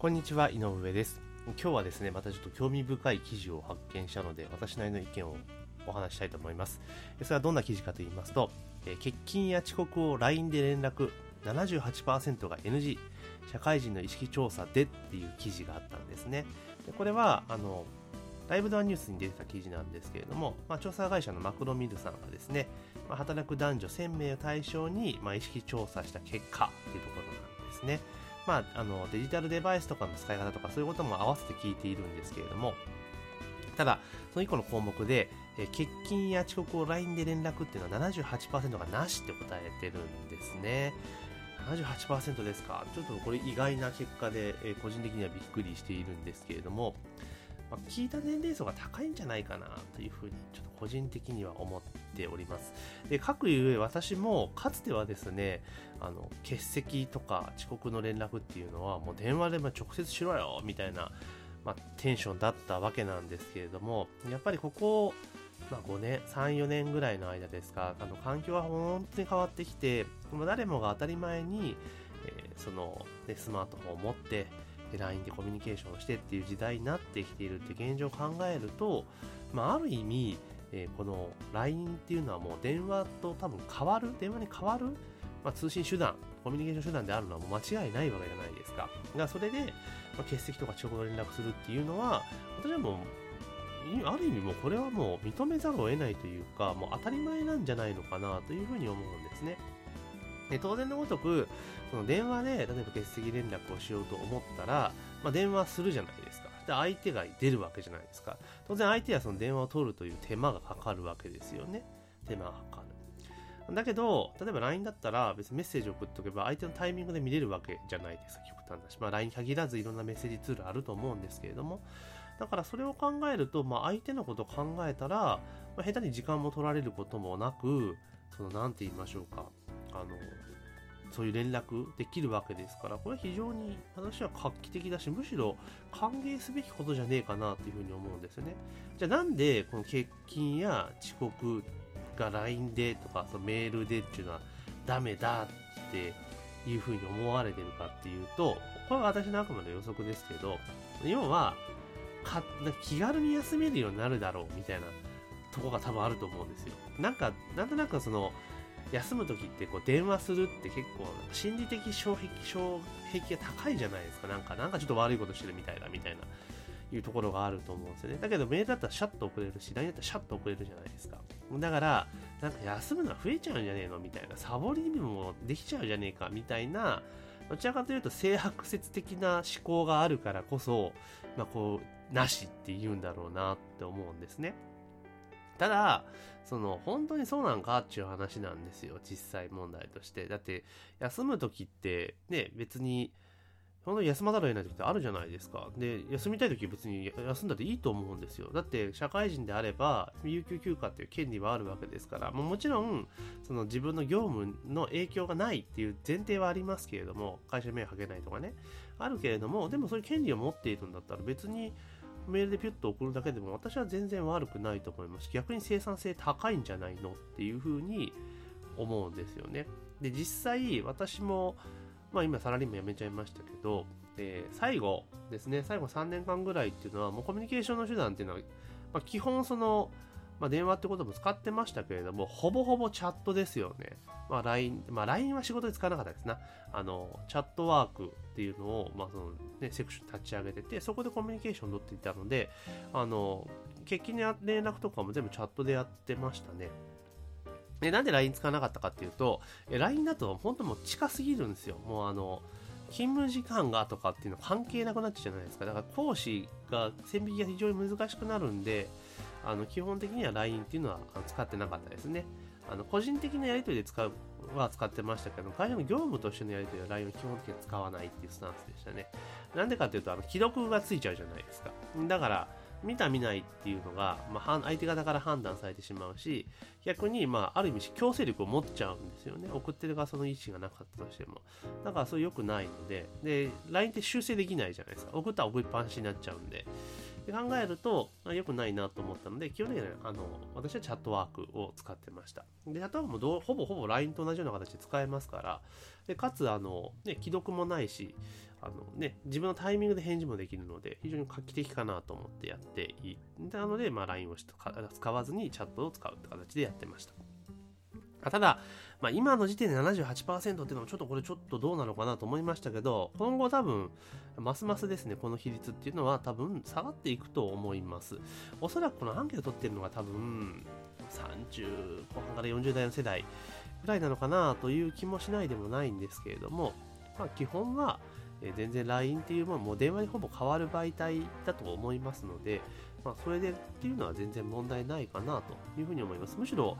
こんにちは、井上です。今日はですね、またちょっと興味深い記事を発見したので、私なりの意見をお話したいと思います。それはどんな記事かと言いますと、欠勤や遅刻を LINE で連絡 78% が NG、 社会人の意識調査でっていう記事があったんですね。でこれはライブドアニュースに出てた記事なんですけれども、調査会社のマクロミルさんがですね、働く男女1000名を対象に、意識調査した結果っていうところなんですね。デジタルデバイスとかの使い方とかそういうことも合わせて聞いているんですけれども、ただその1個の項目で欠勤や遅刻を LINE で連絡っていうのは 78% がなしって答えてるんですね。78% ですか。ちょっとこれ意外な結果で、個人的にはびっくりしているんですけれども、聞いた年齢層が高いんじゃないかなというふうにちょっと個人的には思っております。でかくゆえ私もかつてはですね、欠席とか遅刻の連絡っていうのはもう電話で直接しろよみたいな、テンションだったわけなんですけれども、やっぱりここ、5年 3,4 年ぐらいの間ですか、環境は本当に変わってきて、誰もが当たり前に、スマートフォンを持ってLINE でコミュニケーションをしてっていう時代になってきているって現状を考えると、ある意味、この LINE っていうのはもう電話と多分電話に変わる、通信手段、コミュニケーション手段であるのはもう間違いないわけじゃないですか。それで、欠席とか遅刻の連絡するっていうのは、私はもうある意味もうこれはもう認めざるを得ないというか、もう当たり前なんじゃないのかなというふうに思うんですね。で当然のごとく、その電話で例えば欠席連絡をしようと思ったら、電話するじゃないですか。で相手が出るわけじゃないですか。当然相手はその電話を取るという手間がかかるわけですよね。手間がかかる。だけど例えば LINE だったら別にメッセージを送っておけば相手のタイミングで見れるわけじゃないですか。極端だし、LINE に限らずいろんなメッセージツールあると思うんですけれども、だからそれを考えると、相手のことを考えたら、下手に時間も取られることもなく、なんて言いましょうか、そういう連絡できるわけですから、これは非常に私は画期的だし、むしろ歓迎すべきことじゃねえかなというふうに思うんですよね。じゃあなんでこの欠勤や遅刻が LINE でとか、メールでっていうのはダメだっていうふうに思われてるかっていうと、これは私のあくまで予測ですけど、要は気軽に休めるようになるだろうみたいなとこが多分あると思うんですよ。なんとなく休むときって電話するって結構心理的障壁が高いじゃないですか。なんかちょっと悪いことしてるみたいないうところがあると思うんですよね。だけどメールだったらシャッと送れるし、LINE だったらシャッと送れるじゃないですか。だから休むのは増えちゃうんじゃねえのみたいな、サボりもできちゃうじゃねえかみたいな、どちらかというと性悪説的な思考があるからこそ、なしって言うんだろうなって思うんですね。ただ本当にそうなんかっていう話なんですよ、実際問題として。だって休む時ってね、別に本当に休まざるを得ない時ってあるじゃないですか。で休みたい時別に休んだっていいと思うんですよ。だって社会人であれば有給休暇っていう権利はあるわけですから、もちろん自分の業務の影響がないっていう前提はありますけれども、会社に迷惑かけないとかね、あるけれども、でもそういう権利を持っているんだったら別にメールでピュッと送るだけでも私は全然悪くないと思いますし、逆に生産性高いんじゃないのっていう風に思うんですよね。で実際私も、今サラリーマン辞めちゃいましたけど、最後3年間ぐらいっていうのはもうコミュニケーションの手段っていうのは、基本電話ってことも使ってましたけれども、ほぼほぼチャットですよね。LINE は仕事で使わなかったですな。チャットワークっていうのを、セクション立ち上げてて、そこでコミュニケーション取っていたので、欠勤の連絡とかも全部チャットでやってましたね。でなんで LINE 使わなかったかっていうと、LINE だと本当もう近すぎるんですよ。もう勤務時間がとかっていうの関係なくなっちゃうじゃないですか。だから講師が線引きが非常に難しくなるんで、基本的には LINE っていうのは使ってなかったですね。個人的なやり取りで使ってましたけど、会社の業務としてのやり取りは LINE を基本的に使わないっていうスタンスでしたね。なんでかっていうと、既読がついちゃうじゃないですか。だから見た見ないっていうのが、相手方から判断されてしまうし、逆に、ある意味強制力を持っちゃうんですよね。送ってる側その意思がなかったとしても。だからそれ良くないので、LINE って修正できないじゃないですか。送ったら送りっぱなしになっちゃうんで。って考えると良くないなと思ったので、基本的には私はチャットワークを使ってました。で、チャットワークもほぼ LINE と同じような形で使えますから、でかつ既読もないし、自分のタイミングで返事もできるので、非常に画期的かなと思ってやっていい。なので、LINE を使わずにチャットを使うって形でやってました。ただ、今の時点で 78% っていうのもこれどうなのかなと思いましたけど、今後多分、ますますですね、この比率っていうのは多分下がっていくと思います。おそらくこのアンケート取ってるのが多分、30後半から40代の世代ぐらいなのかなという気もしないでもないんですけれども、基本は全然 LINE っていうものも電話にほぼ変わる媒体だと思いますので、それでっていうのは全然問題ないかなというふうに思います。むしろ、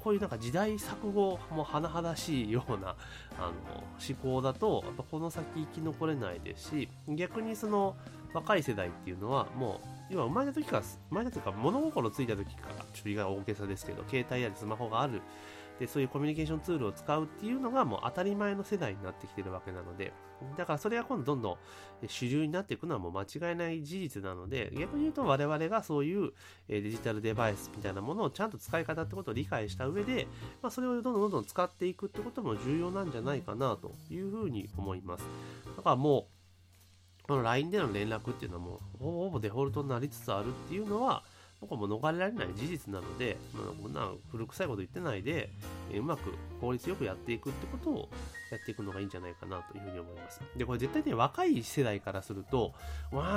こういうなんか時代錯誤も甚だしいような思考だとやっぱこの先生き残れないですし、逆にその若い世代っていうのはもう今生まれた時から物心ついた時から言い方大げさですけど、携帯やスマホがあるで、そういうコミュニケーションツールを使うっていうのがもう当たり前の世代になってきてるわけなので、だからそれが今度どんどん主流になっていくのはもう間違いない事実なので、逆に言うと我々がそういうデジタルデバイスみたいなものをちゃんと使い方ってことを理解した上で、それをどんどん使っていくってことも重要なんじゃないかなというふうに思います。だからもうこの LINE での連絡っていうのはもうほぼデフォルトになりつつあるっていうのは僕はもう逃れられない事実なので、こんな古臭いこと言ってないで、うまく効率よくやっていくってことをやっていくのがいいんじゃないかなというふうに思います。で、これ絶対ね、若い世代からすると、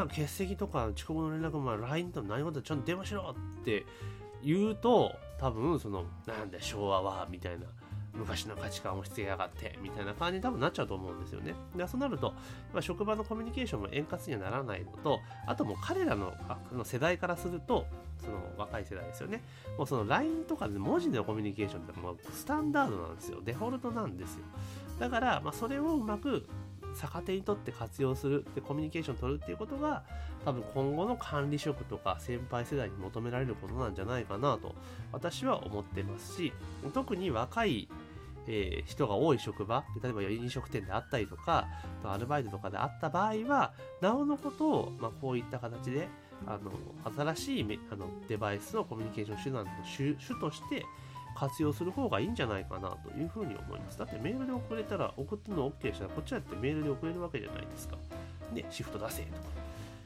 欠席とか遅刻の連絡も LINE と何事ちゃんと電話しろって言うと、多分なんだ昭和はみたいな、昔の価値観を押し付けやがってみたいな感じに多分なっちゃうと思うんですよね。で、そうなると職場のコミュニケーションも円滑にはならないのと、あともう彼らの世代からすると、その若い世代ですよね、もうその LINE とかで文字でのコミュニケーションってもうスタンダードなんですよ、デフォルトなんですよ。だから、それをうまく逆手にとって活用する、でコミュニケーションを取るっていうことが多分今後の管理職とか先輩世代に求められることなんじゃないかなと私は思ってますし、特に若い人が多い職場、例えば飲食店であったりとかアルバイトとかであった場合はなおのことを、こういった形で新しいデバイスをコミュニケーション手段の種として活用する方がいいんじゃないかなというふうに思います。だってメールで送れたら送っての OK したらこっちだってメールで送れるわけじゃないですか。で、シフト出せとか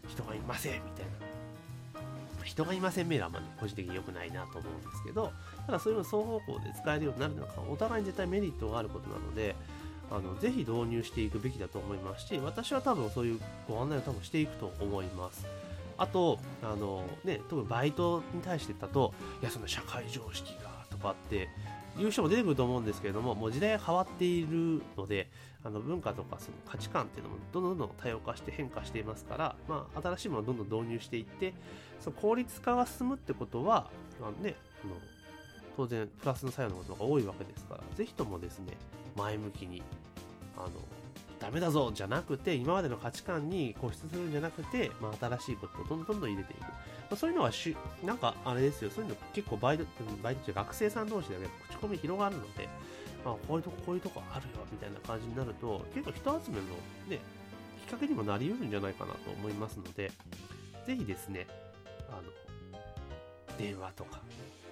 人がいませんみたいな。人がいませんメールは個人的に良くないなと思うんですけど、ただそういうの双方向で使えるようになるのか、お互いに絶対メリットがあることなので、ぜひ導入していくべきだと思いますし、私は多分そういうご案内を多分していくと思います。あと、特にバイトに対してだと、その社会常識がとかっていう人も出てくると思うんですけれども、もう時代が変わっているので、文化とかその価値観っていうのもどんどん多様化して変化していますから、新しいものをどんどん導入していって、その効率化が進むってことは、当然プラスの作用のことが多いわけですから、ぜひともですね、前向きに、ダメだぞじゃなくて、今までの価値観に固執するんじゃなくて、新しいことをどんどん入れていく。そういうのはそういうの結構バイト中学生さん同士で口コミ広がるので、こういうとこあるよみたいな感じになると、結構人集めのね、きっかけにもなり得るんじゃないかなと思いますので、ぜひですね、電話とか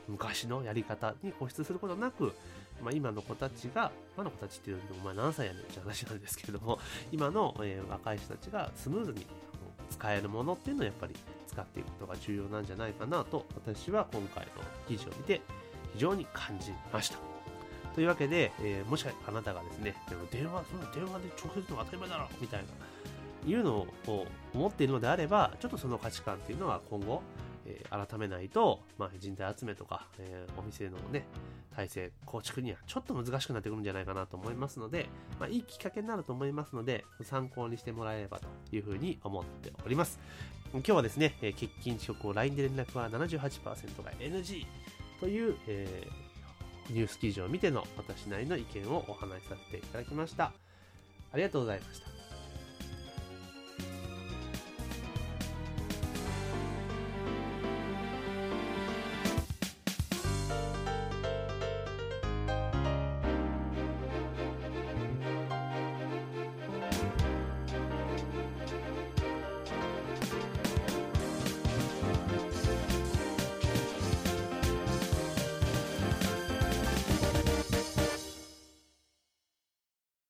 昔のやり方に固執することなく、今の子たちっていうのはお前何歳やねんって話なんですけれども、今の、若い人たちがスムーズに使えるものっていうのをやっぱり使っていくことが重要なんじゃないかなと、私は今回の記事を見て非常に感じました。というわけで、もしあなたがですね、電話で直接のが当たり前だろみたいないうのを思っているのであれば、ちょっとその価値観っていうのは今後改めないと、人材集めとか、お店のね体制構築にはちょっと難しくなってくるんじゃないかなと思いますので、いいきっかけになると思いますので、参考にしてもらえればというふうに思っております。今日はですね、欠勤遅刻を LINE で連絡は 78% が NG という、ニュース記事を見ての私なりの意見をお話しさせていただきました。ありがとうございました。